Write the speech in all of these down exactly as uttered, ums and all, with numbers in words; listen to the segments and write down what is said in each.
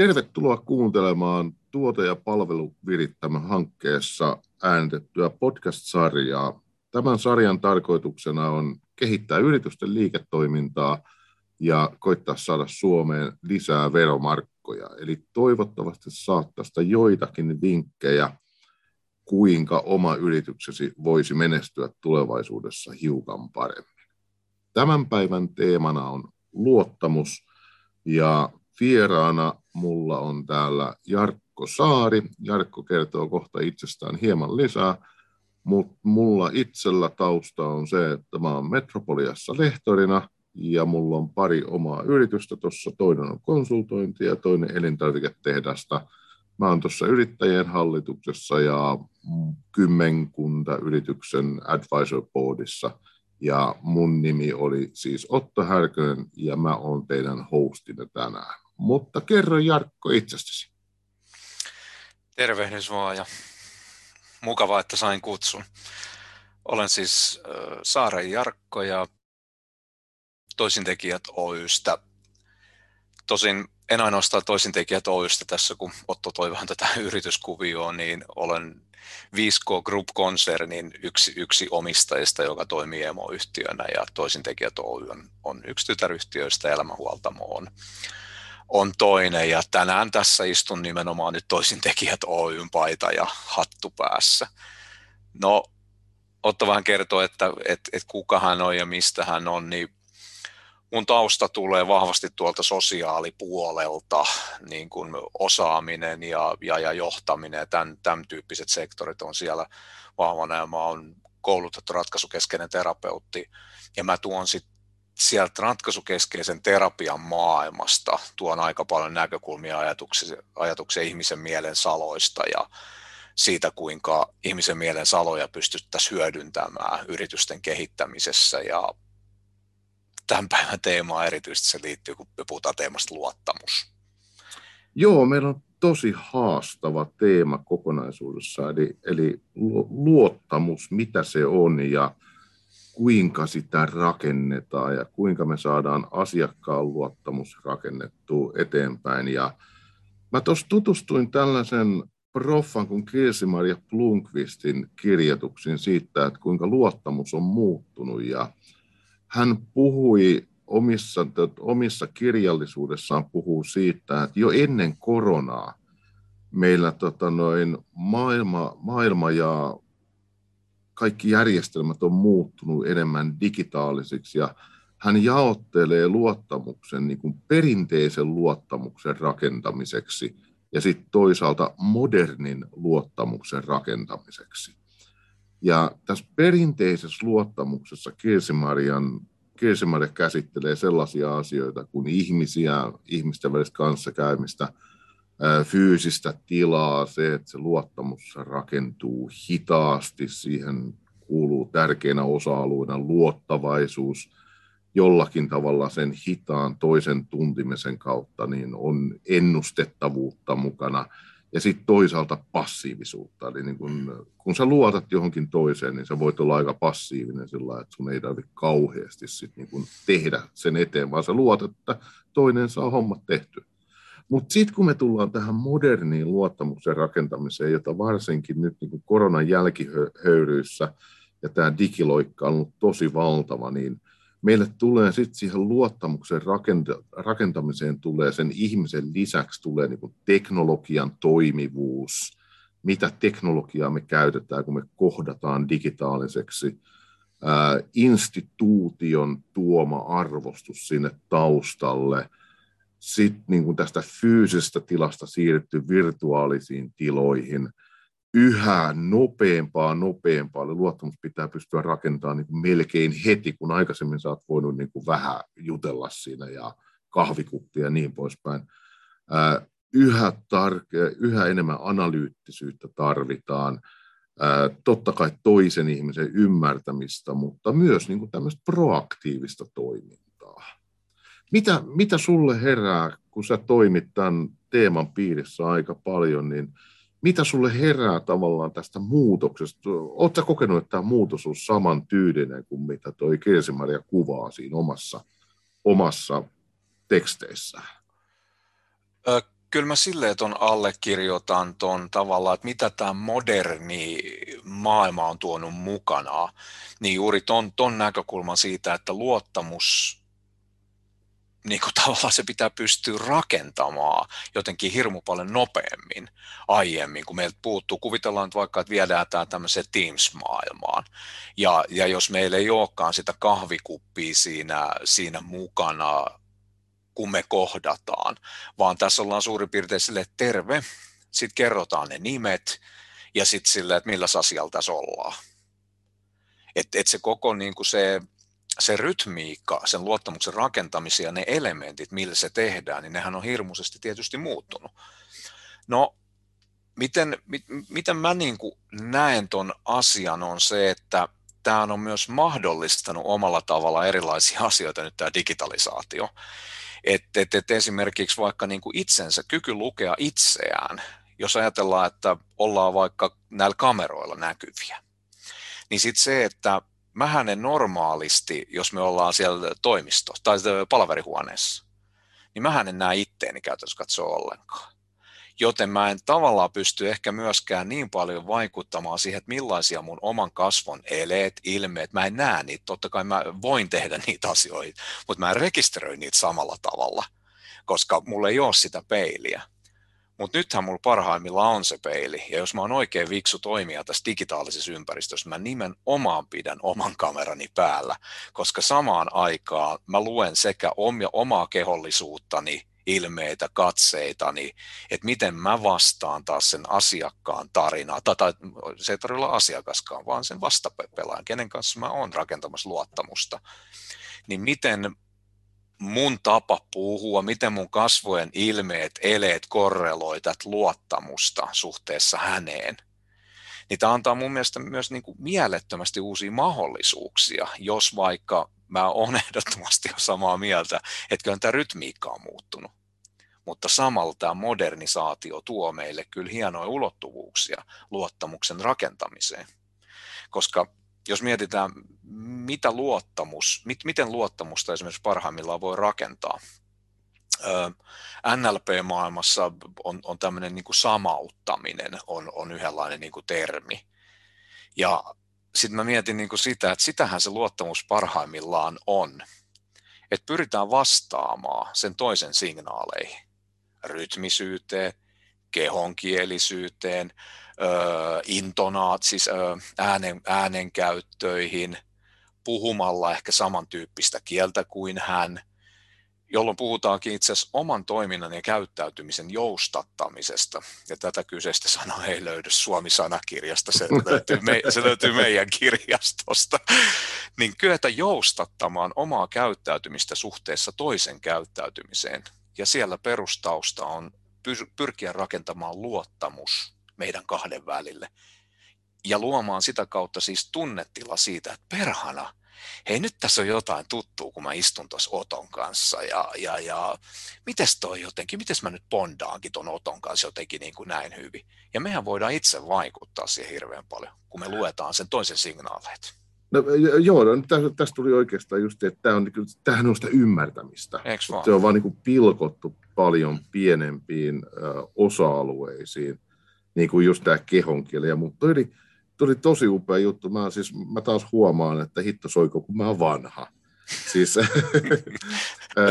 Tervetuloa kuuntelemaan tuote- ja palveluvirittämä-hankkeessa äänitettyä podcast-sarjaa. Tämän sarjan tarkoituksena on kehittää yritysten liiketoimintaa ja koittaa saada Suomeen lisää veromarkkoja. Eli toivottavasti saat tästä joitakin vinkkejä, kuinka oma yrityksesi voisi menestyä tulevaisuudessa hiukan paremmin. Tämän päivän teemana on luottamus ja vieraana mulla on täällä Jarkko Saari. Jarkko kertoo kohta itsestään hieman lisää, mutta mulla itsellä tausta on se, että mä oon Metropoliassa lehtorina ja mulla on pari omaa yritystä tuossa. Toinen on konsultointi ja toinen elintarviketehdasta. Mä oon tuossa yrittäjien hallituksessa ja kymmenkunta yrityksen advisor boardissa. Ja mun nimi oli siis Otto Härkönen ja mä oon teidän hostinne tänään. Mutta kerro Jarkko itsestäsi. Tervehdys vaan ja mukavaa, että sain kutsun. Olen siis Saaren Jarkko ja Toisintekijät Oystä. Tosin en ainoastaan Toisintekijät Oystä tässä, kun Otto toi vähän tätä yrityskuvioon, niin olen viisi K Group Concernin yksi, yksi omistajista, joka toimii emoyhtiönä, ja Toisintekijät Oy on, on yksi tytäryhtiöistä ja Elämänhuoltamo on, on toinen, ja tänään tässä istun nimenomaan nyt Toisintekijät Oyn paita ja hattu päässä. No, Otto vähän kertoo, että et, et kuka hän on ja mistä hän on, niin mun tausta tulee vahvasti tuolta sosiaalipuolelta, niin kuin osaaminen ja, ja, ja johtaminen ja tämän, tämän tyyppiset sektorit on siellä vahvana ja mä oon koulutettu ratkaisukeskeinen terapeutti ja mä tuon sit sieltä ratkaisukeskeisen terapian maailmasta, tuon aika paljon näkökulmia ajatuksia, ajatuksia ihmisen mielen saloista ja siitä, kuinka ihmisen mielen saloja pystyttäisiin hyödyntämään yritysten kehittämisessä ja tämän päivän teemaan erityisesti se liittyy, kun me puhutaan teemasta luottamus. Joo, meillä on tosi haastava teema kokonaisuudessa, eli, eli luottamus, mitä se on ja kuinka sitä rakennetaan ja kuinka me saadaan asiakkaan luottamus rakennettua eteenpäin. Ja mä tuossa tutustuin tällaisen proffan kuin Kirsimarja Blomqvistin kirjoituksiin siitä, että kuinka luottamus on muuttunut ja hän puhui omissa, omissa kirjallisuudessaan puhuu siitä, että jo ennen koronaa meillä tota noin, maailma, maailma ja kaikki järjestelmät on muuttunut enemmän digitaalisiksi. Ja hän jaottelee luottamuksen niin kuin perinteisen luottamuksen rakentamiseksi ja sitten toisaalta modernin luottamuksen rakentamiseksi. Ja tässä perinteisessä luottamuksessa Kirsimarian, Kirsimarja käsittelee sellaisia asioita kuin ihmisiä, ihmisten välistä kanssakäymistä, fyysistä tilaa, se, että se luottamus rakentuu hitaasti, siihen kuuluu tärkeänä osa-alueena luottavaisuus, jollakin tavalla sen hitaan toisen tuntimisen kautta niin on ennustettavuutta mukana. Ja sitten toisaalta passiivisuutta, eli niin kun, kun sä luotat johonkin toiseen, niin sä voit olla aika passiivinen sillä lailla, että sun ei tarvitse kauheasti sit niin kun tehdä sen eteen, vaan sä luotat, että toinen saa hommat tehtyä. Mutta sitten kun me tullaan tähän moderniin luottamuksen rakentamiseen, jota varsinkin nyt niin kun koronan jälkihöyryissä ja tämä digiloikka on ollut tosi valtava, niin meille tulee sitten siihen luottamuksen rakentamiseen tulee sen ihmisen lisäksi tulee niin kuin teknologian toimivuus, mitä teknologiaa me käytetään, kun me kohdataan digitaaliseksi, ää, instituution tuoma arvostus sinne taustalle, sitten niin kuin tästä fyysisestä tilasta siirrytty virtuaalisiin tiloihin, yhä nopeampaa, nopeampaa. Eli luottamus pitää pystyä rakentamaan niin kuin melkein heti, kun aikaisemmin sä oot voinut niin kuin vähän jutella siinä ja kahvikuppia ja niin poispäin. Yhä, tarke, yhä enemmän analyyttisyyttä tarvitaan. Totta kai toisen ihmisen ymmärtämistä, mutta myös niin kuin tämmöistä proaktiivista toimintaa. Mitä, mitä sulle herää, kun sä toimit tämän teeman piirissä aika paljon, niin mitä sulle herää tavallaan tästä muutoksesta? Oletko kokenut, että tämä muutos on saman tyylinen kuin mitä toi Kirsimarja kuvaa siinä omassa, omassa teksteissään? Kyllä mä silleen ton allekirjoitan ton tavallaan, että mitä tämä moderni maailma on tuonut mukana, niin juuri ton, ton näkökulman siitä, että luottamus, niin kuin tavallaan se pitää pystyä rakentamaan jotenkin hirmu paljon nopeammin aiemmin, kun meiltä puuttuu. Kuvitellaan nyt vaikka, että viedään tämä tämmöiseen Teams-maailmaan. Ja, ja jos meillä ei olekaan sitä kahvikuppia siinä, siinä mukana, kun me kohdataan, vaan tässä ollaan suurin piirtein silleen, että terve, sitten kerrotaan ne nimet ja sitten silleen, että milläs asialla tässä ollaan. Että et se koko niin kuin se... se rytmiikka, sen luottamuksen rakentamisen ja ne elementit, millä se tehdään, niin nehän on hirmuisesti tietysti muuttunut. No, miten, mit, miten mä niin kuin näen ton asian on se, että tämä on myös mahdollistanut omalla tavalla erilaisia asioita nyt tämä digitalisaatio. Että et, et esimerkiksi vaikka niin kuin itsensä, kyky lukea itseään, jos ajatellaan, että ollaan vaikka näillä kameroilla näkyviä, niin sitten se, että mähän en normaalisti, jos me ollaan siellä toimistossa tai palaverihuoneessa, niin mähän en näe itteeni käytännössä katsoa ollenkaan. Joten mä en tavallaan pysty ehkä myöskään niin paljon vaikuttamaan siihen, että millaisia mun oman kasvon eleet, ilmeet, mä en näe niitä. Totta kai mä voin tehdä niitä asioita, mutta mä en rekisteröi niitä samalla tavalla, koska mulla ei ole sitä peiliä. Mutta nythän mulla parhaimmillaan on se peili, ja jos mä oon oikein viksu toimija tässä digitaalisessa ympäristössä, mä nimenomaan pidän oman kamerani päällä, koska samaan aikaan mä luen sekä omia, omaa kehollisuuttani, ilmeitä, katseitani, että miten mä vastaan taas sen asiakkaan tarinaa, tai, tai se ei tarvitse olla asiakaskaan, vaan sen vastapelaan, kenen kanssa mä oon rakentamassa luottamusta, niin miten mun tapa puhua, miten mun kasvojen ilmeet, eleet korreloitat luottamusta suhteessa häneen, niin tämä antaa mun mielestä myös niin kuin mielettömästi uusia mahdollisuuksia, jos vaikka mä oon ehdottomasti jo samaa mieltä, että kyllä tämä rytmiikka on muuttunut. Mutta samalla tämä modernisaatio tuo meille kyllä hienoja ulottuvuuksia luottamuksen rakentamiseen, koska jos mietitään, mitä luottamus, mit, miten luottamusta esimerkiksi parhaimmillaan voi rakentaa. N L P-maailmassa on, on tämmöinen niin kuin samauttaminen, on, on yhdenlainen niin kuin termi. Ja sitten mä mietin niin kuin sitä, että sitähän se luottamus parhaimmillaan on. Että pyritään vastaamaan sen toisen signaaleihin, rytmisyyteen, kehonkielisyyteen, intonaat, siis äänen, äänenkäyttöihin, puhumalla ehkä samantyyppistä kieltä kuin hän, jolloin puhutaankin itse asiassa oman toiminnan ja käyttäytymisen joustattamisesta. Ja tätä kyseistä sanaa ei löydy Suomi-sanakirjasta, se löytyy, me, se löytyy meidän kirjastosta. Niin kyetä joustattamaan omaa käyttäytymistä suhteessa toisen käyttäytymiseen. Ja siellä perustausta on pyrkiä rakentamaan luottamus meidän kahden välille ja luomaan sitä kautta siis tunnetila siitä, että perhana, hei nyt tässä on jotain tuttua, kun mä istun tuossa Oton kanssa ja, ja, ja mites toi jotenkin, mites mä nyt bondaankin ton Oton kanssa jotenkin niin kuin näin hyvin. Ja mehän voidaan itse vaikuttaa siihen hirveän paljon, kun me luetaan sen toisen signaaleet. No, joo, no, tässä tuli oikeastaan just, että tämä on, tämähän on sitä ymmärtämistä. Se on vaan niin kuin pilkottu paljon pienempiin uh, osa-alueisiin, niin kuin just tämä kehonkieli. Mutta oli, oli tosi upea juttu. Mä, siis, mä taas huomaan, että hitto soiko, kun mä oon vanha. Siis,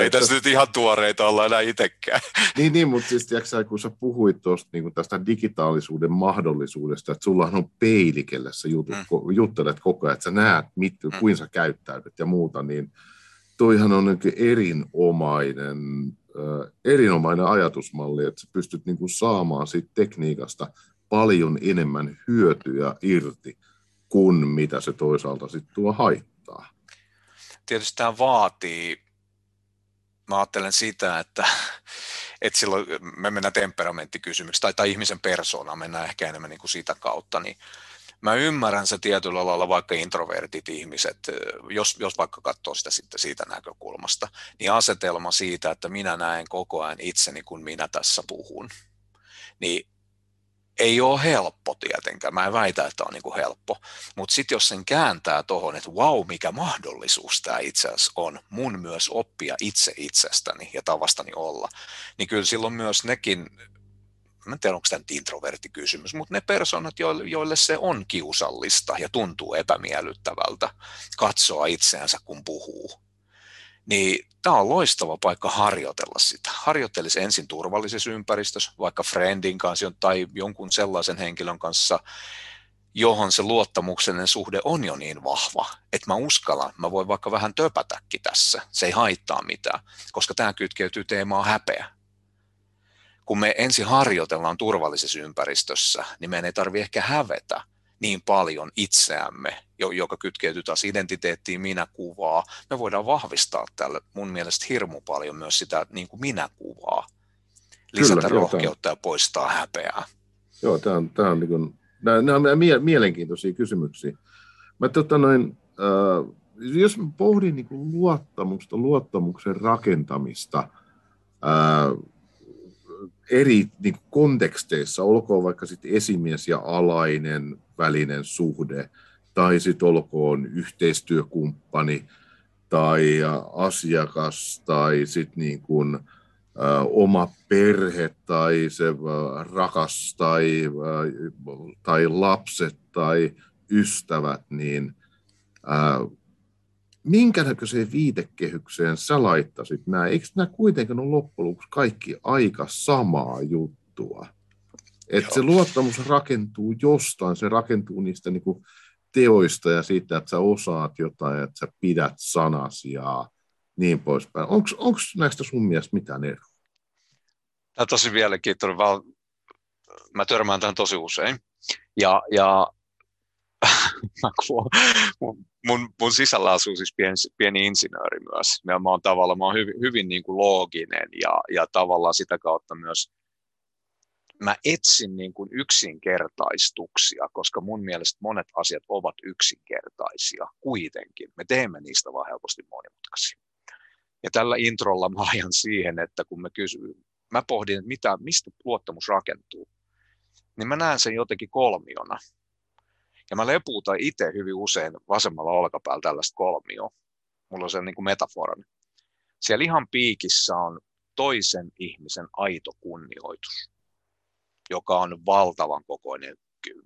ei tässä nyt ihan tuoreita olla enää itsekään. niin, niin, mutta siis tiiäksä, kun sä puhuit tuosta niin tästä digitaalisuuden mahdollisuudesta, että sullahan on peili, kelle sä jutut, mm. ko, juttelet koko ajan, että sä näet, mit, mm. kuin sä käyttäydyt ja muuta, niin toihan on niin erinomainen, äh, erinomainen ajatusmalli, että sä pystyt niin kuin saamaan siitä tekniikasta paljon enemmän hyötyä irti, kuin mitä se toisaalta sitten tuo haittaa. Tietysti tämä vaatii, mä ajattelen sitä, että, että silloin me mennään temperamenttikysymyksiin tai, tai ihmisen persoonaan, mennään ehkä enemmän niin kuin sitä kautta, niin mä ymmärrän se tietyllä lailla vaikka introvertit ihmiset, jos, jos vaikka katsoo sitä sitten siitä näkökulmasta, niin asetelma siitä, että minä näen koko ajan itseni, kun minä tässä puhun, niin ei ole helppo tietenkään, mä en väitä, että on niin kuin helppo, mutta sitten jos sen kääntää tuohon, että vau, mikä mahdollisuus tämä itse asiassa on, mun myös oppia itse itsestäni ja tavastani olla, niin kyllä silloin myös nekin, mä en tiedä, onko tämä nyt introverttikysymys, mutta ne persoonat, joille se on kiusallista ja tuntuu epämiellyttävältä katsoa itseänsä, kun puhuu, niin tämä on loistava paikka harjoitella sitä. Harjoittelisi ensin turvallisessa ympäristössä, vaikka friendin kanssa tai jonkun sellaisen henkilön kanssa, johon se luottamuksellinen suhde on jo niin vahva, että mä uskallan, mä voin vaikka vähän töpätäkin tässä, se ei haittaa mitään, koska tämä kytkeytyy teemaan häpeä. Kun me ensin harjoitellaan turvallisessa ympäristössä, niin meidän ei tarvitse ehkä hävetä niin paljon itseämme, joka kytkeytyy taas identiteettiin, minäkuvaa. Me voidaan vahvistaa tälle mun mielestä hirmu paljon myös sitä niin kuin minäkuvaa, lisätä Kyllä, rohkeutta joo, ja poistaa häpeää. Joo, tämä on, tämä on, niin kuin, nämä on mielenkiintoisia kysymyksiä. Mä, tota noin, äh, jos mä pohdin niin kuin luottamusta, luottamuksen rakentamista, äh, eri niin kuin konteksteissa, olkoon vaikka sitten esimies ja alainen välinen suhde, tai sitten olkoon yhteistyökumppani, tai asiakas, tai sitten niin kuin ä, oma perhe, tai se ä, rakas, tai, ä, tai lapset, tai ystävät, niin ä, minkä näköiseen viitekehykseen sä laittasit nämä? Eikö nämä kuitenkin ole loppujen lopuksi kaikki aika samaa juttua? Että se luottamus rakentuu jostain, se rakentuu niistä niinku teoista ja siitä, että sä osaat jotain, että sä pidät sanasi ja niin poispäin. Onko näistä sun mielestä mitään eroa? Tämä on tosi mielenkiintoinen. Mä törmään tämän tosi usein. Ja... ja... Mun, mun sisällä asuu siis pieni, pieni insinööri myös. Ja mä oon tavallaan mä oon hyvin, hyvin niin kuin looginen ja, ja tavallaan sitä kautta myös mä etsin niin kuin yksinkertaistuksia, koska mun mielestä monet asiat ovat yksinkertaisia kuitenkin. Me teemme niistä vaan helposti monimutkaisia. Ja tällä introlla mä ajan siihen, että kun mä kysyn, mä pohdin, että mitä, mistä luottamus rakentuu, niin mä näen sen jotenkin kolmiona. Ja mä lepuutan itse hyvin usein vasemmalla olkapäällä tällaista kolmioa. Mulla on se niin kuin metaforani. Siellä ihan piikissä on toisen ihmisen aito kunnioitus, joka on valtavan kokoinen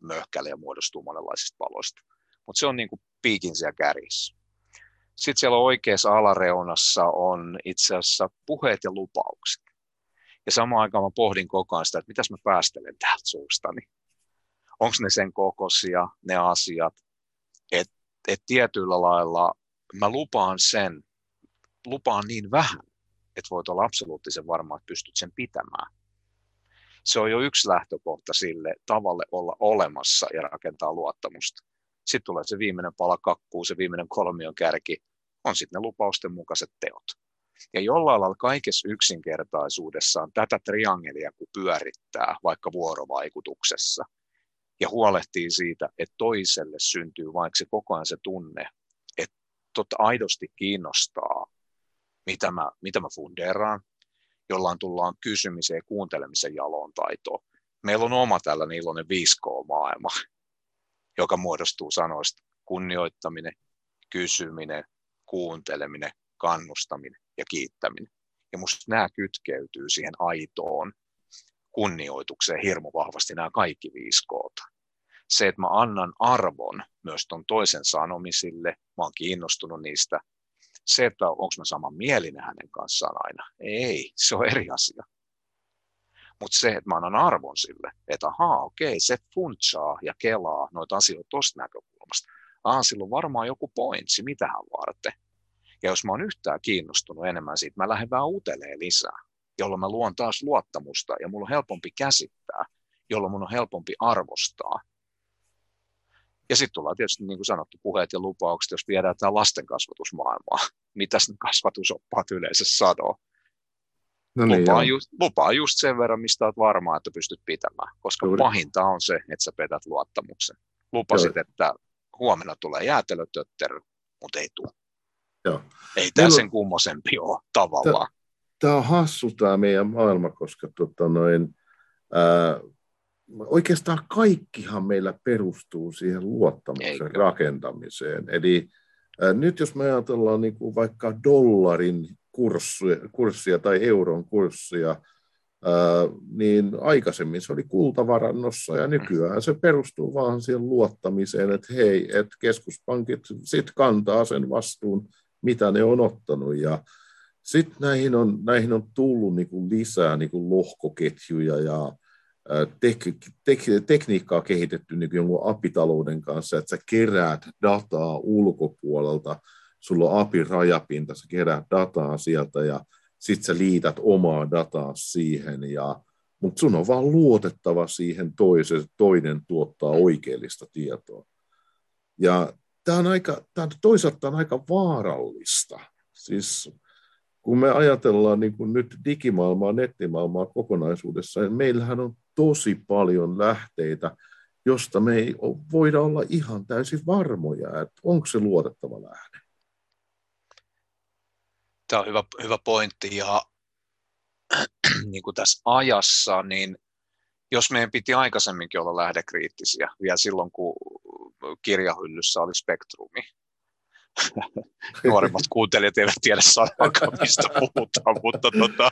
möhkäle ja muodostuu monenlaisista paloista. Mutta se on niin kuin piikin siellä kärjessä. Sitten siellä oikeassa alareunassa on itse asiassa puheet ja lupaukset. Ja samaan aikaan mä pohdin koko ajan sitä, että mitäs mä päästelen täältä suustani. Onko ne sen kokoisia, ne asiat, että et tietyllä lailla mä lupaan sen, lupaan niin vähän, että voit olla absoluuttisen varma, että pystyt sen pitämään. Se on jo yksi lähtökohta sille tavalle olla olemassa ja rakentaa luottamusta. Sitten tulee se viimeinen pala kakkuu, se viimeinen kolmion kärki, on sitten ne lupausten mukaiset teot. Ja jollain lailla kaikessa yksinkertaisuudessaan tätä triangelia, kun pyörittää vaikka vuorovaikutuksessa, ja huolehtii siitä, että toiselle syntyy vaikka se koko ajan se tunne, että totta aidosti kiinnostaa, mitä mä, mitä mä fundeeraan, jollain tullaan kysymisen ja kuuntelemisen jaloon taitoon. Meillä on oma tällainen iloinen viisi K-maailma, joka muodostuu sanoista kunnioittaminen, kysyminen, kuunteleminen, kannustaminen ja kiittäminen. Ja musta nämä kytkeytyy siihen aitoon kunnioitukseen hirmu vahvasti nämä kaikki viisi koota. Se, että mä annan arvon myös ton toisen sanomisille, mä oon kiinnostunut niistä. Se, että onko mä samanmielinen hänen kanssaan aina, ei, se on eri asia. Mutta se, että mä annan arvon sille, että ahaa, okei, se funtsaa ja kelaa noita asioita tosta näkökulmasta. Aha, sillä on varmaan joku pointsi, mitä hän varten. Ja jos mä oon yhtään kiinnostunut enemmän siitä, mä lähden vähän utelemaan lisää, jolloin mä luon taas luottamusta ja mulla on helpompi käsittää, jolloin mun on helpompi arvostaa. Ja sitten tullaan tietysti, niin kuin sanottu, puheet ja lupaukset, jos viedään tämä lasten kasvatusmaailmaa. Mitäs ne kasvatusoppaat yleensä sanoo? No niin, lupaa, ju- lupaa just sen verran, mistä olet varmaa, että pystyt pitämään, koska Juuri. Pahinta on se, että sä petät luottamuksen. Lupasit, Juuri. Että huomenna tulee jäätelötötterö, mutta ei tule. Joo. Ei tämä Juuri. Sen kummosempi ole tavallaan. T- Tämä on hassu tämä meidän maailma, koska tota noin, ää, oikeastaan kaikkihan meillä perustuu siihen luottamuksen Eikä. rakentamiseen. Eli äh, nyt jos me ajatellaan niin kuin vaikka dollarin kurssia, kurssia tai euron kurssia, äh, niin aikaisemmin se oli kultavarannossa ja nykyään se perustuu vaan siihen luottamiseen, että hei, että keskuspankit sit kantaa sen vastuun, mitä ne on ottanut. Ja sitten näihin on, näihin on tullut niin kuin lisää niin kuin lohkoketjuja ja Tek, tek, tekniikkaa kehitetty niin jonkun A P I-talouden kanssa, että sä keräät dataa ulkopuolelta, sulla on A P I-rajapinta, sä keräät dataa sieltä ja sit sä liität omaa dataa siihen, ja, mutta sun on vaan luotettava siihen toiseen, toinen tuottaa oikeellista tietoa. Ja tämä on aika, tämä toisaalta on aika vaarallista, siis kun me ajatellaan niin kuin nyt digimaailmaa, nettimaailmaa kokonaisuudessaan, niin meillähän on tosi paljon lähteitä, josta me ei voida olla ihan täysin varmoja, että onko se luotettava lähde. Tämä on hyvä, hyvä pointti, ja niin kuin tässä ajassa, niin jos meidän piti aikaisemminkin olla lähdekriittisiä, vielä silloin kun kirjahyllyssä oli Spektrumi, nuoremmat kuuntelijat eivät tiedä sanaakaan, mistä puhutaan, mutta tota...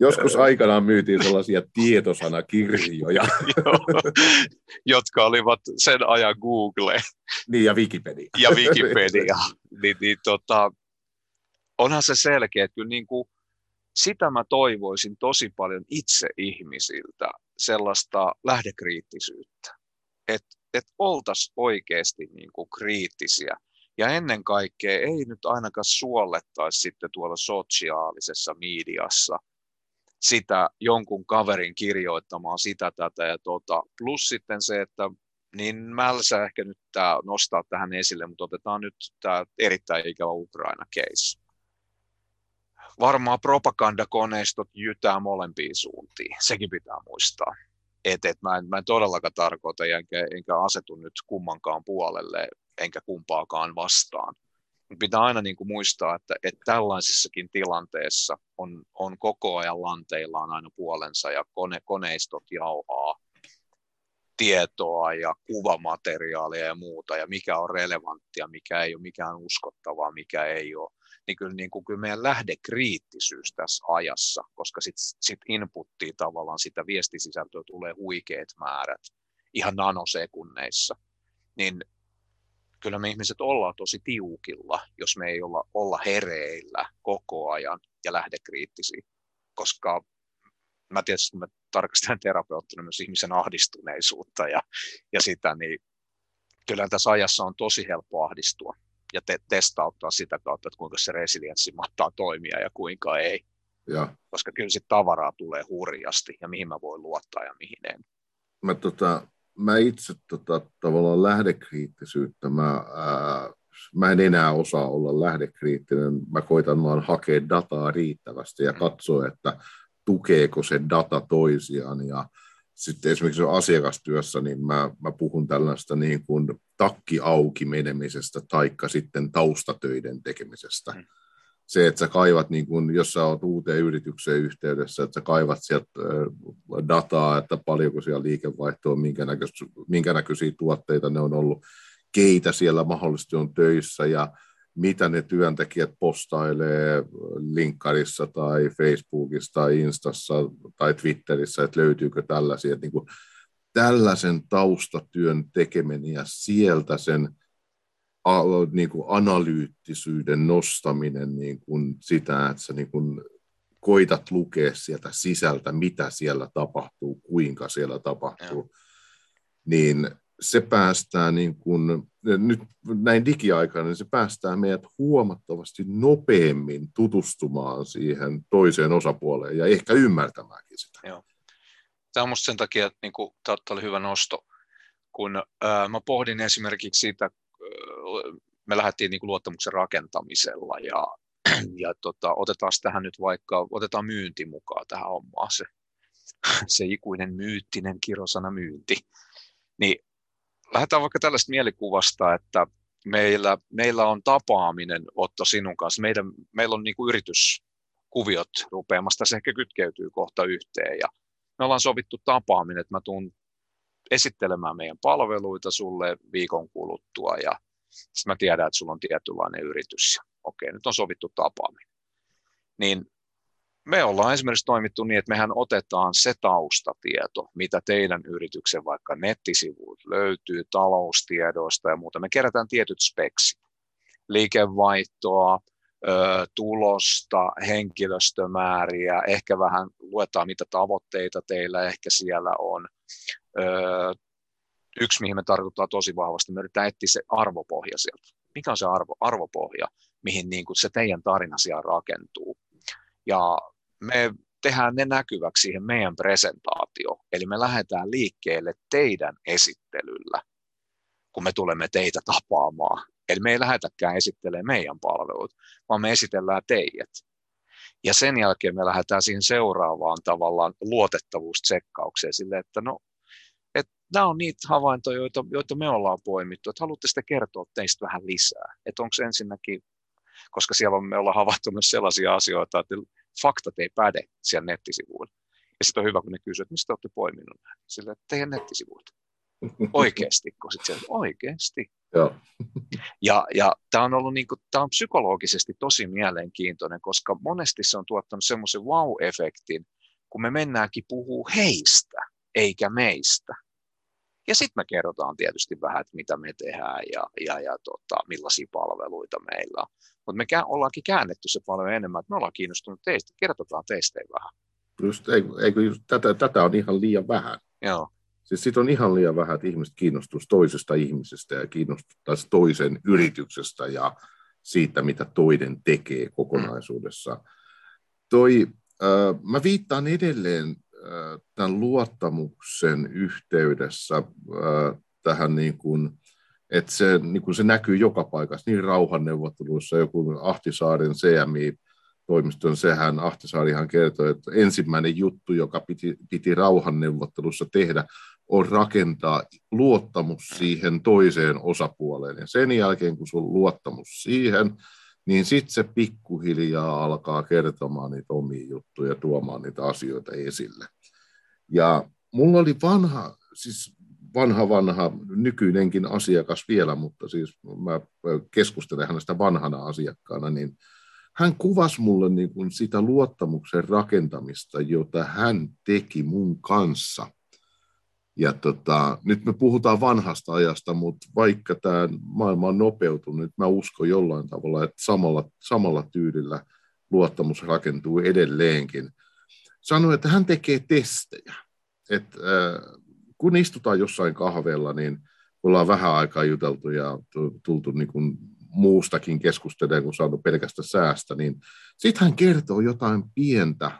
joskus aikanaan myytiin sellaisia tietosanakirjoja, jotka olivat sen ajan Google. Niin, ja Wikipedia. Ja Wikipedia. Niin, niin, tota, onhan se selkeä, että kyllä niin kuin, sitä mä toivoisin tosi paljon itse ihmisiltä, sellaista lähdekriittisyyttä, että et oltaisiin oikeasti niin kuin kriittisiä. Ja ennen kaikkea ei nyt ainakaan suollettaisi sitten tuolla sosiaalisessa mediassa sitä jonkun kaverin kirjoittamaan sitä, tätä ja tota. Plus sitten se, että niin mälsä ehkä nyt tää nostaa tähän esille, mutta otetaan nyt tämä erittäin ikävä Ukraina-case. Varmaan propagandakoneistot jytää molempiin suuntiin, sekin pitää muistaa. Et, et mä, en, mä en todellakaan tarkoita, enkä, enkä asetu nyt kummankaan puolelle, enkä kumpaakaan vastaan. Pitää aina niin kuin muistaa, että, että tällaisessakin tilanteessa on, on koko ajan lanteillaan aina puolensa, ja kone, koneistot jauhaa tietoa ja kuvamateriaalia ja muuta, ja mikä on relevanttia, mikä ei ole, mikä on uskottavaa, mikä ei ole. Niin kyllä, niin kuin, kyllä meidän lähdekriittisyys tässä ajassa, koska sitten sit inputtia tavallaan sitä viestisisältöä tulee huikeat määrät ihan nanosekunneissa, niin kyllä me ihmiset ollaan tosi tiukilla, jos me ei olla, olla hereillä koko ajan ja lähdekriittisiä, koska mä tietysti kun mä tarkastan terapeuttina myös ihmisen ahdistuneisuutta ja, ja sitä, niin kyllä tässä ajassa on tosi helppo ahdistua ja te- testauttaa sitä kautta, että kuinka se resilienssi mahtaa toimia ja kuinka ei, ja. Koska kyllä sit tavaraa tulee hurjasti ja mihin mä voin luottaa ja mihin en. Mä tota... Mä itse tota, tavallaan lähdekriittisyyttä, mä, ää, mä en enää osaa olla lähdekriittinen, mä koitan vaan hakea dataa riittävästi ja katsoa, että tukeeko se data toisiaan. Ja sitten esimerkiksi asiakastyössä, niin mä, mä puhun tällaista niin kuin takki auki menemisestä taikka sitten taustatöiden tekemisestä. Mm. Se, että sä kaivat, niin kun, jos sä oot uuteen yritykseen yhteydessä, että sä kaivat sieltä dataa, että paljonko siellä liikevaihtoa, minkä, näköis, minkä näköisiä tuotteita ne on ollut, keitä siellä mahdollisesti on töissä ja mitä ne työntekijät postailee linkkarissa tai Facebookissa tai Instassa tai Twitterissä, että löytyykö tällaisia. Että niin kun, tällaisen taustatyön tekeminen ja sieltä sen A, niin kuin analyyttisyyden nostaminen niin kuin sitä, että sä niin kuin koitat lukea sieltä sisältä, mitä siellä tapahtuu, kuinka siellä tapahtuu, ja. Niin se päästää, niin kuin, nyt näin digiaikana, niin se päästää meidät huomattavasti nopeammin tutustumaan siihen toiseen osapuoleen ja ehkä ymmärtämäänkin sitä. Joo. Tämä on musta sen takia, että niin kuin, tämä oli hyvä nosto, kun ää, mä pohdin esimerkiksi sitä, me lähdettiin niin kuin luottamuksen rakentamisella ja, ja tota, otetaan tähän nyt vaikka, otetaan myynti mukaan tähän hommaan, se, se ikuinen myyttinen kirosana myynti. Niin lähdetään vaikka tällaista mielikuvasta, että meillä, meillä on tapaaminen, Otto, sinun kanssa. Meidän, meillä on niin kuin yrityskuviot rupeamassa, se ehkä kytkeytyy kohta yhteen ja me ollaan sovittu tapaaminen, että mä tuun esittelemään meidän palveluita sulle viikon kuluttua ja sitten mä tiedän, että sulla on tietynlainen yritys ja okei, nyt on sovittu tapaaminen. Niin me ollaan esimerkiksi toimittu niin, että mehän otetaan se taustatieto, mitä teidän yrityksen vaikka nettisivuilta löytyy taloustiedoista ja muuta. Me kerätään tietyt speksit, liikevaihtoa, tulosta, henkilöstömääriä, ehkä vähän luetaan, mitä tavoitteita teillä ehkä siellä on. Yksi, mihin me tarkoittaa tosi vahvasti, me yritetään etsiä se arvopohja sieltä. Mikä on se arvo, arvopohja, mihin niin kuin se teidän tarina siellä rakentuu? Ja me tehdään ne näkyväksi siihen meidän presentaatioon. Eli me lähdetään liikkeelle teidän esittelyllä, kun me tulemme teitä tapaamaan. Eli me ei lähdetäkään esittelemään meidän palveluita, vaan me esitellään teidät. Ja sen jälkeen me lähdetään siihen seuraavaan tavallaan luotettavuustsekkaukseen sille, että no, että nämä on niitä havaintoja, joita, joita me ollaan poimittu, että haluatte sitä kertoa teistä vähän lisää. Että onko ensinnäkin, koska siellä me ollaan havaittu myös sellaisia asioita, että faktat ei päde siellä nettisivuilla. Ja sitten on hyvä, kun ne kysyvät, että mistä olette poiminut näin? Sillä, että teidän nettisivuilta. Oikeasti, kun sitten sieltä oikeasti. Joo. Ja, ja tämä on ollut niin kuin, tämä on psykologisesti tosi mielenkiintoinen, koska monesti se on tuottanut semmoisen wow-efektin, kun me mennäänkin puhuu heistä, eikä meistä. Ja sitten me kerrotaan tietysti vähän, että mitä me tehdään ja, ja, ja tota, millaisia palveluita meillä on. Mutta me kä- ollaankin käännetty se paljon enemmän, että me ollaan kiinnostunut teistä, kertotaan teistä vähän. Just, eikö just, tätä, tätä on ihan liian vähän. Joo. Siis siitä on ihan liian vähän, että ihmiset kiinnostuisi toisesta ihmisestä ja kiinnostuisi toisen yrityksestä ja siitä, mitä toinen tekee kokonaisuudessa. Mm. Toi, äh, mä viittaan edelleen äh, tämän luottamuksen yhteydessä äh, tähän, niin kuin, että se, niin kuin se näkyy joka paikassa, niin rauhanneuvotteluissa, joku Ahtisaaren C M I, toimiston sehän, Ahtisaarihan kertoi, että ensimmäinen juttu, joka piti, piti rauhanneuvottelussa tehdä, on rakentaa luottamus siihen toiseen osapuoleen. Ja sen jälkeen, kun sulla on luottamus siihen, niin sitten se pikkuhiljaa alkaa kertomaan niitä omia juttuja ja tuomaan niitä asioita esille. Ja mulla oli vanha, siis vanha vanha, nykyinenkin asiakas vielä, mutta siis mä keskustelen hänestä vanhana asiakkaana, niin hän kuvasi mulle niin kuin sitä luottamuksen rakentamista, jota hän teki mun kanssa. Ja tota, nyt me puhutaan vanhasta ajasta, mutta vaikka tämä maailma on nopeutunut, mä uskon jollain tavalla, että samalla, samalla tyylillä luottamus rakentuu edelleenkin. Sanoi, että hän tekee testejä. Et, äh, kun istutaan jossain kahvella, niin ollaan vähän aikaa juteltu ja tultu niin kuin muustakin keskustelee, kun saanut pelkästä säästä, niin sitten hän kertoo jotain pientä,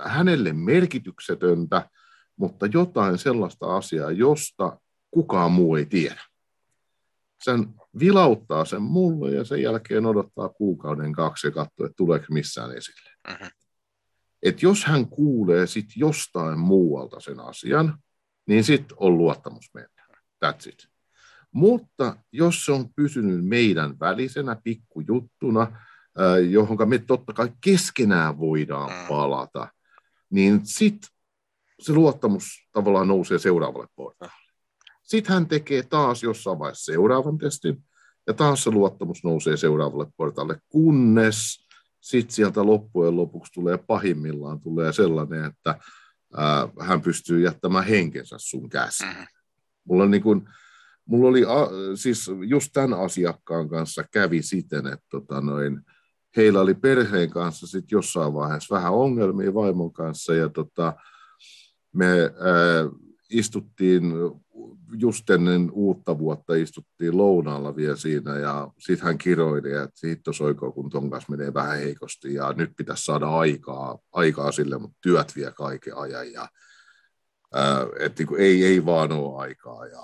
hänelle merkityksetöntä, mutta jotain sellaista asiaa, josta kukaan muu ei tiedä. Sen vilauttaa sen mulle ja sen jälkeen odottaa kuukauden kaksi ja katsoo, että tuleeko missään esille. Uh-huh. Et jos hän kuulee sitten jostain muualta sen asian, niin sitten on luottamus mennä. That's it. Mutta jos se on pysynyt meidän välisenä pikkujuttuna, johon me totta kai keskenään voidaan palata, niin sitten se luottamus tavallaan nousee seuraavalle portaalle. Sitten hän tekee taas jossain vaiheessa seuraavan testin, ja taas se luottamus nousee seuraavalle portaalle, kunnes sitten sieltä loppujen lopuksi tulee pahimmillaan tulee sellainen, että äh, hän pystyy jättämään henkensä sun käsiin. Mulla on niin kuin... Mulla oli, siis just tämän asiakkaan kanssa kävi siten, että tota noin, heillä oli perheen kanssa sit jossain vaiheessa vähän ongelmia vaimon kanssa, ja tota, me äh, istuttiin just ennen uutta vuotta, istuttiin lounaalla vielä siinä, ja sitten hän kiroili, että hittos oikoo, kun ton kanssa menee vähän heikosti, ja nyt pitäisi saada aikaa, aikaa sille, mutta työt vie kaiken ajan, ja äh, et, niin kuin, ei, ei vaan ole aikaa, ja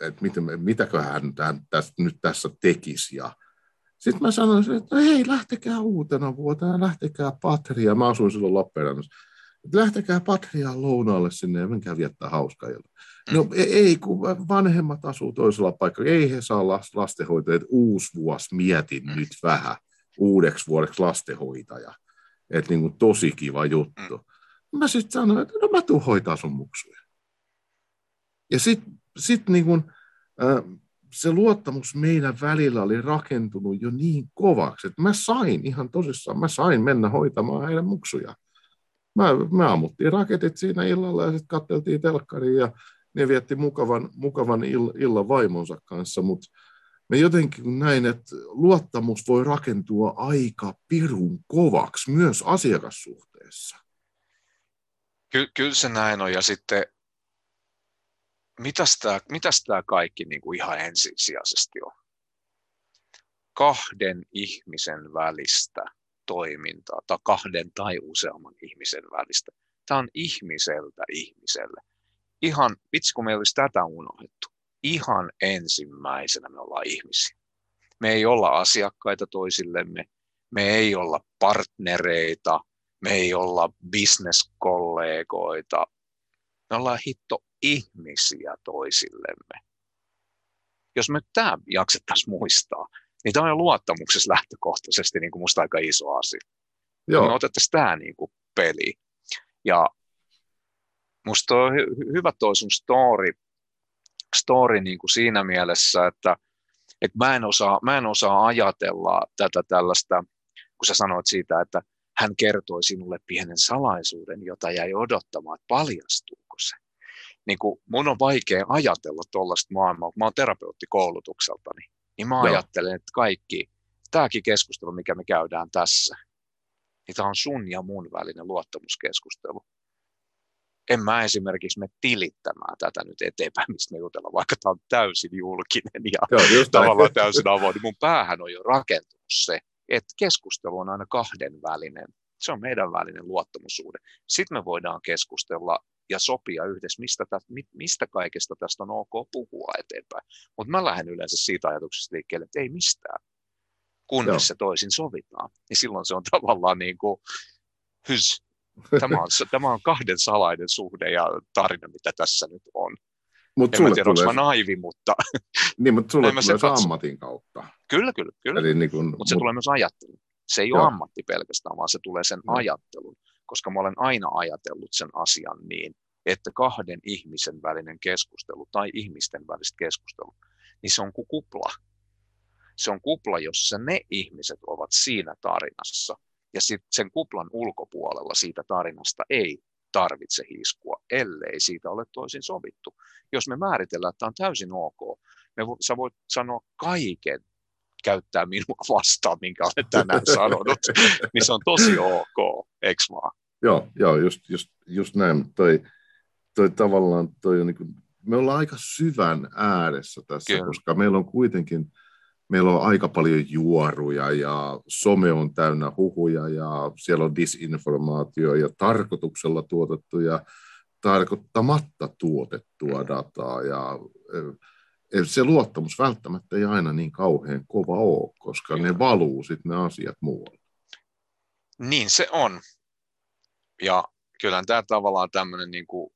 että mitäköhän hän täs, nyt tässä tekisi. Sitten mä sanoin, että hei, lähtekää uutena vuotena, lähtekää Patriaan. Mä asuin silloin Lappeenrannassa. Lähtekää Patriaan lounaalle sinne ja menkää viettää hauskaa. No ei, kun vanhemmat asuu toisella paikalla. Ei he saa lastenhoitajia. Uusi vuosi mietin nyt vähän. Uudeksi vuodeksi lastenhoitaja. Että niin kuin tosi kiva juttu. Mä sitten sanoin, että no mä tuun hoitaa sun muksuja. Ja sitten sit niin kuin, se luottamus meidän välillä oli rakentunut jo niin kovaksi, että mä sain ihan tosissaan, mä sain mennä hoitamaan heidän muksuja. Mä, mä ammuttiin raketit siinä illalla ja sitten katseltiin telkkariin ja ne vietti mukavan, mukavan illan vaimonsa kanssa, mutta mä jotenkin näin, että luottamus voi rakentua aika pirun kovaksi myös asiakassuhteessa. Ky- kyllä se näin on ja sitten mitäs tää, mitäs tää kaikki niin kuin ihan ensisijaisesti on? Kahden ihmisen välistä toimintaa tai kahden tai useamman ihmisen välistä. Tämä on ihmiseltä ihmiselle. Ihan, vitsi kun me ei olisi tätä unohdettu. Ihan ensimmäisenä me ollaan ihmisiä. Me ei olla asiakkaita toisillemme, me ei olla partnereita, me ei olla bisneskollegoita. Me ollaan hitto ihmisiä toisillemme. Jos me tämä jaksettaisiin muistaa, niin tämä on luottamuksessa lähtökohtaisesti niin kuin musta aika iso asia. Joo. Me otettaisiin tämä niin kuin peli. Ja musta on hy- hyvä toi sun story, story niin kuin siinä mielessä, että, että mä, en osaa, mä en osaa ajatella tätä tällaista, kun sä sanoit siitä, että hän kertoi sinulle pienen salaisuuden, jota jäi odottamaan, että paljastuuko se. Niin kuin mun on vaikea ajatella tuollaista maailmaa, kun mä oon terapeuttikoulutukseltani, niin mä ajattelen, että kaikki, tämäkin keskustelu, mikä me käydään tässä, niin tämä on sun ja mun välinen luottamuskeskustelu. En mä esimerkiksi mene tilittämään tätä nyt eteenpäin, mistä me jutellaan, vaikka tämä on täysin julkinen ja joo, tavallaan täysin avoin. Mun päähän on jo rakentunut se, että keskustelu on aina kahden välinen. Se on meidän välinen luottamussuhde. Sitten me voidaan keskustella ja sopia yhdessä, mistä, tä, mistä kaikesta tästä on ok puhua eteenpäin. Mutta mä lähden yleensä siitä ajatuksesta liikkeelle, että ei mistään, kunnes joo. Se toisin sovitaan. Niin silloin se on tavallaan niin kuin hys. Tämä on, tämä on kahden salainen suhde ja tarina, mitä tässä nyt on. Mut en mä tiedä, onko mä naivi, mutta... Niin, mutta sulle tulee se ammatin kautta. Kyllä, kyllä, kyllä. Niin kun, mutta mut... se tulee myös ajattelu. Se ei joo. ole ammatti pelkästään, vaan se tulee sen mm. ajattelun, koska mä olen aina ajatellut sen asian niin, että kahden ihmisen välinen keskustelu tai ihmisten välistä keskustelu, niin se on kuin kupla. Se on kupla, jossa ne ihmiset ovat siinä tarinassa. Ja sitten sen kuplan ulkopuolella siitä tarinasta ei tarvitse hiiskua, ellei siitä ole toisin sovittu. Jos me määritellään, että tämä on täysin ok, me vo, sä voit sanoa kaiken, käyttää minua vastaan, minkä olet tänään sanonut, niin se on tosi ok, eikö vaan? Joo, joo just, just, just näin. Toi, toi tavallaan, toi, niin kun, me ollaan aika syvän ääressä tässä, kyllä. Koska meillä on kuitenkin... Meillä on aika paljon juoruja ja some on täynnä huhuja ja siellä on disinformaatio ja tarkoituksella tuotettu ja tarkoittamatta tuotettua dataa. Ja se luottamus välttämättä ei aina niin kauhean kova ole, koska ne valuu sitten ne asiat muualle. Niin se on. Ja kyllähän tämä tavallaan tämmöinen, niin kuin,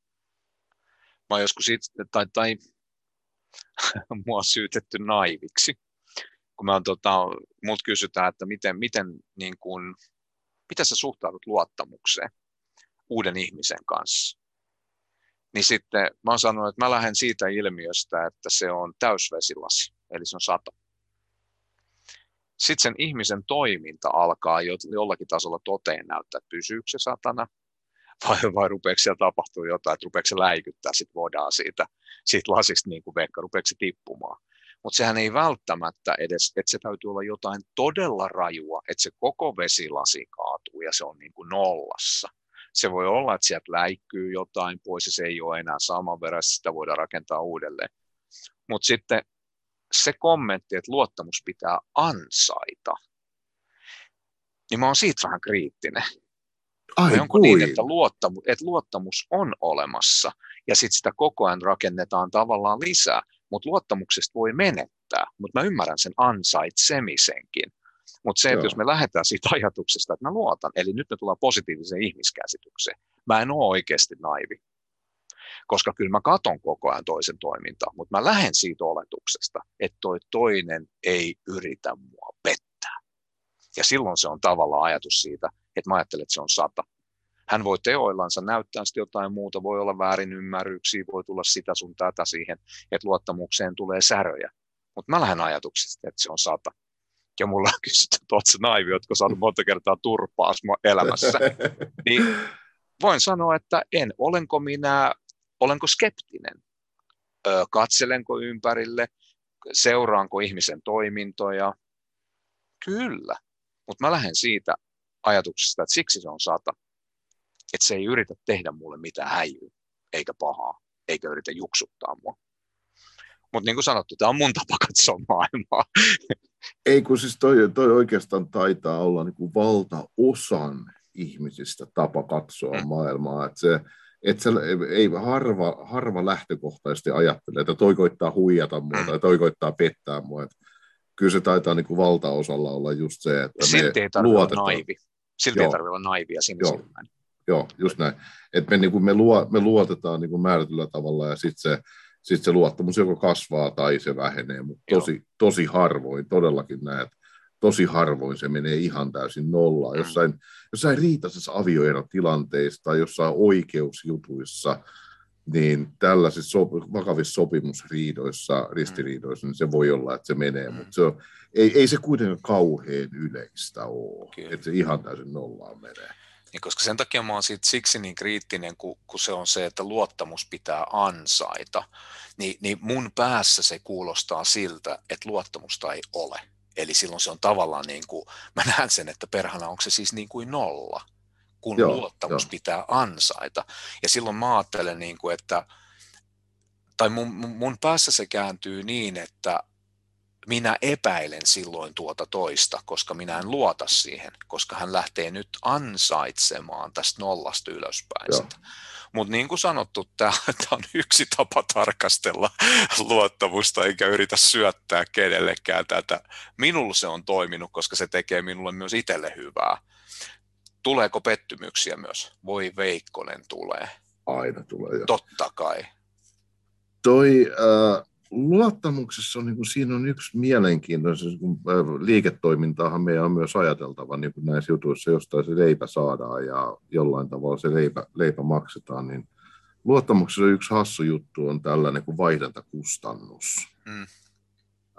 mä joskus itse, tai, tai mua on syytetty naiviksi. Kun mä, tota, mut kysytään, että miten, miten, niin kun, miten sä suhtaudut luottamukseen uuden ihmisen kanssa, niin sitten mä oon sanonut, että mä lähden siitä ilmiöstä, että se on täysvesilasi, eli se on sato. Sitten sen ihmisen toiminta alkaa jollakin tasolla toteen näyttää, että pysyykö se satana vai, vai rupeeko siellä tapahtumaan jotain, että rupeeko se läikyttää, sitten voidaan siitä, siitä lasista niin kuin veikka, rupeeko se tippumaan. Mutta sehän ei välttämättä edes, että se täytyy olla jotain todella rajua, että se koko vesilasi kaatuu ja se on niin kuin nollassa. Se voi olla, että sieltä läikkyy jotain pois ja se ei ole enää saman verran, sitä voidaan rakentaa uudelleen. Mutta sitten se kommentti, että luottamus pitää ansaita, niin mä oon siitä vähän kriittinen. Ai, onko niin, että luottamus, että luottamus on olemassa ja sitten sitä koko ajan rakennetaan tavallaan lisää. Mutta luottamuksesta voi menettää, mutta mä ymmärrän sen ansaitsemisenkin. Mutta se, että joo. jos me lähdetään siitä ajatuksesta, että mä luotan, eli nyt me tullaan positiiviseen ihmiskäsitykseen, mä en ole oikeasti naivi, koska kyllä mä katon koko ajan toisen toimintaa, mutta mä lähden siitä oletuksesta, että toi toinen ei yritä mua pettää. Ja silloin se on tavallaan ajatus siitä, että mä ajattelen, että se on sata. hän voi teoillansa näyttää sitten jotain muuta, voi olla väärinymmärryksiä, voi tulla sitä sun tätä siihen, että luottamukseen tulee säröjä. Mutta mä lähden ajatuksesta, että se on sata. Ja mulla on kysytty, että ootko sä naivi, ootko saanut monta kertaa turpaa elämässä. Niin voin sanoa, että en. Olenko minä, olenko skeptinen? Öö, katselenko ympärille? Seuraanko ihmisen toimintoja? Kyllä. Mutta mä lähden siitä ajatuksesta, että siksi se on sata. Että se ei yritä tehdä mulle mitään häijyä, eikä pahaa, eikä yritä juksuttaa mua. Mutta niin kuin sanottu, tämä on mun tapa katsoa maailmaa. Ei kun siis toi, toi oikeastaan taitaa olla niin kuin valtaosan ihmisistä tapa katsoa mm. maailmaa. Että se, et se ei harva, harva lähtökohtaisesti ajattele, että toi koittaa huijata mua mm. tai toi koittaa pettää mua. Et kyllä se taitaa niin kuin valtaosalla olla just se, että silti me luotetaan. Silti ei tarvitse olla naivia sinisilmäinen. Joo, just näin. Että me, niin kuin me, luo, me luotetaan niin kuin määrätyllä tavalla ja sitten se... Sitten se luottamus joko kasvaa tai se vähenee, mutta tosi, tosi harvoin, todellakin näet, tosi harvoin se menee ihan täysin nollaan. Jossain, jossain riitaisessa avioerotilanteissa tai jossain oikeusjutuissa, niin tällaisissa so, vakavissa sopimusriidoissa, ristiriidoissa, niin se voi olla, että se menee, mutta se on, ei, ei se kuitenkaan kauhean yleistä ole, Kyllä. että se ihan täysin nollaan menee. Niin, koska sen takia mä oon siitä siksi niin kriittinen, kun, kun se on se, että luottamus pitää ansaita, niin, niin mun päässä se kuulostaa siltä, että luottamusta ei ole. Eli silloin se on tavallaan niin kuin, mä näen sen, että perhana onko se siis niin kuin nolla, kun joo, luottamus jo. pitää ansaita. Ja silloin mä ajattelen, niin kuin, että, tai mun, mun päässä se kääntyy niin, että minä epäilen silloin tuota toista, koska minä en luota siihen, koska hän lähtee nyt ansaitsemaan tästä nollasta ylöspäin sitä. Mutta niin kuin sanottu, tämä on yksi tapa tarkastella luottamusta, eikä yritä syöttää kenellekään tätä. Minulla se on toiminut, koska se tekee minulle myös itselle hyvää. Tuleeko pettymyksiä myös? Voi veikkonen tulee. Aina tulee. Jo. Totta kai. Toi... Uh... Luottamuksessa on, niin kuin, siinä on yksi mielenkiintoinen, kun liiketoimintaahan meidän on myös ajateltava niin kuin näissä jutuissa, jostain se leipä saadaan ja jollain tavalla se leipä, leipä maksetaan, niin luottamuksessa yksi hassu juttu on tällainen kuin vaihdantakustannus. Mm.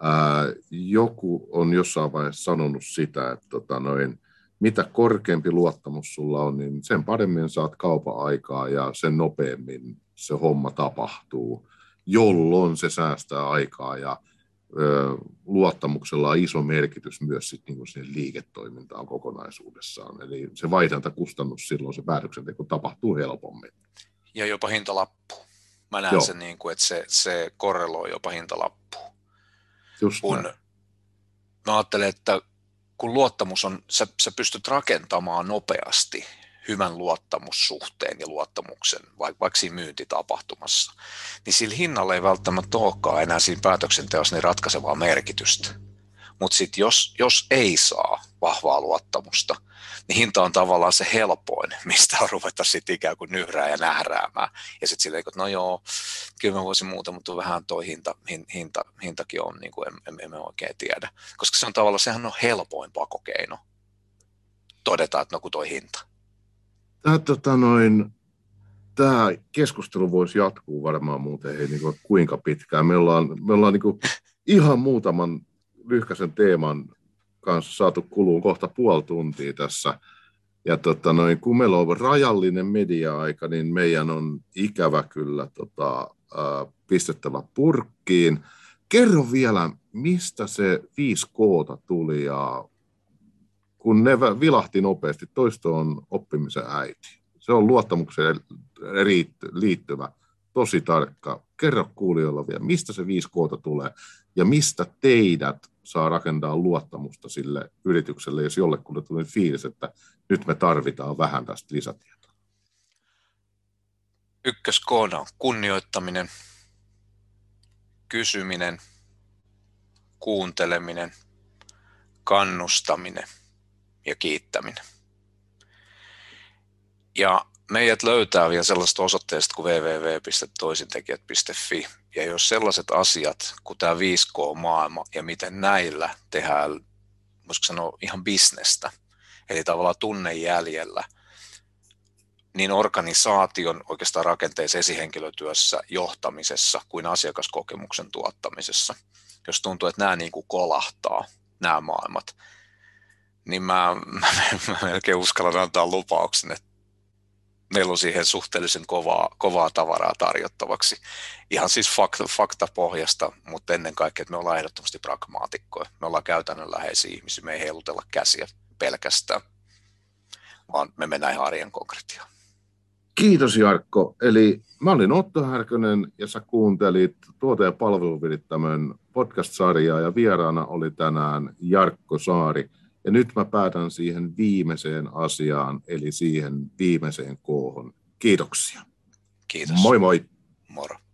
Ää, joku on jossain vaiheessa sanonut sitä, että tota noin, mitä korkeampi luottamus sulla on, niin sen paremmin saat kaupan aikaa ja sen nopeammin se homma tapahtuu. Jolloin se säästää aikaa ja ö, luottamuksella on iso merkitys myös sit, niin siihen liiketoimintaan kokonaisuudessaan. Eli se vaihdantakustannus silloin se päätöksenteko tapahtuu helpommin. Ja jopa hintalappu. Mä näen Joo. sen niin kuin, että se, se korreloi jopa hintalappuun. Just kun näin. Mä ajattelen, että kun luottamus on, sä, sä pystyt rakentamaan nopeasti hyvän luottamussuhteen ja luottamuksen, vaikka siinä myyntitapahtumassa, niin sillä hinnalla ei välttämättä olekaan enää siinä päätöksenteossa niin ratkaisevaa merkitystä. Mutta sitten jos, jos ei saa vahvaa luottamusta, niin hinta on tavallaan se helpoin, mistä ruveta sitten ikään kuin nyhrää ja nähräämään. Ja sitten silleen, että no joo, kyllä mä voisin muuta, mutta vähän toi hinta, hinta, hintakin on, niin kuin emme, emme oikein tiedä. Koska se on tavallaan, sehän on helpoin pakokeino todeta, että no kun toi hinta. Tämä, tota noin, tämä keskustelu voisi jatkuu varmaan muuten ei niin kuin kuinka pitkään. Me ollaan, me ollaan niin kuin ihan muutaman lyhkäisen teeman kanssa saatu kuluun kohta puoli tuntia tässä. Ja tota noin, kun meillä on rajallinen media-aika, niin meidän on ikävä kyllä tota, äh, pistettävä purkkiin. Kerro vielä, mistä se viisi K:ta tuli ja... kun ne vilahti nopeasti, toisto on oppimisen äiti. Se on luottamukseen liittyvä, tosi tarkka. Kerro kuulijoilla vielä, mistä se viisi K:ta tulee ja mistä teidät saa rakentaa luottamusta sille yritykselle, jos jollekulle tulee fiilis, että nyt me tarvitaan vähän tästä lisätietoa. Ykköskoona on kunnioittaminen, kysyminen, kuunteleminen, kannustaminen ja kiittäminen. Ja meidät löytää vielä sellaista osoitteesta kuin www piste toisintekijät piste fi. Ja jos sellaiset asiat kuin tämä viisi K-maailma ja miten näillä tehdään, voisiko sanoa ihan bisnestä, eli tavallaan tunnejäljellä niin organisaation oikeastaan rakenteessa, esihenkilötyössä, johtamisessa kuin asiakaskokemuksen tuottamisessa. Jos tuntuu, että nämä niin kuin kolahtaa, nämä maailmat, niin mä, mä, mä melkein uskallan antaa lupauksen, että meillä on siihen suhteellisen kovaa, kovaa tavaraa tarjottavaksi. Ihan siis fakta, faktapohjasta, mutta ennen kaikkea, että me ollaan ehdottomasti pragmaatikkoja. Me ollaan käytännönläheisiä ihmisiä, me ei heilutella käsiä pelkästään, vaan me mennään ihan arjen konkretiaan. Kiitos Jarkko. Eli mä olin Otto Härkönen ja sä kuuntelit tuote- ja palveluvirittämön podcast-sarjaa ja vieraana oli tänään Jarkko Saari. Ja nyt mä päätän siihen viimeiseen asiaan, eli siihen viimeiseen kohon. Kiitoksia. Kiitos. Moi moi. Moro.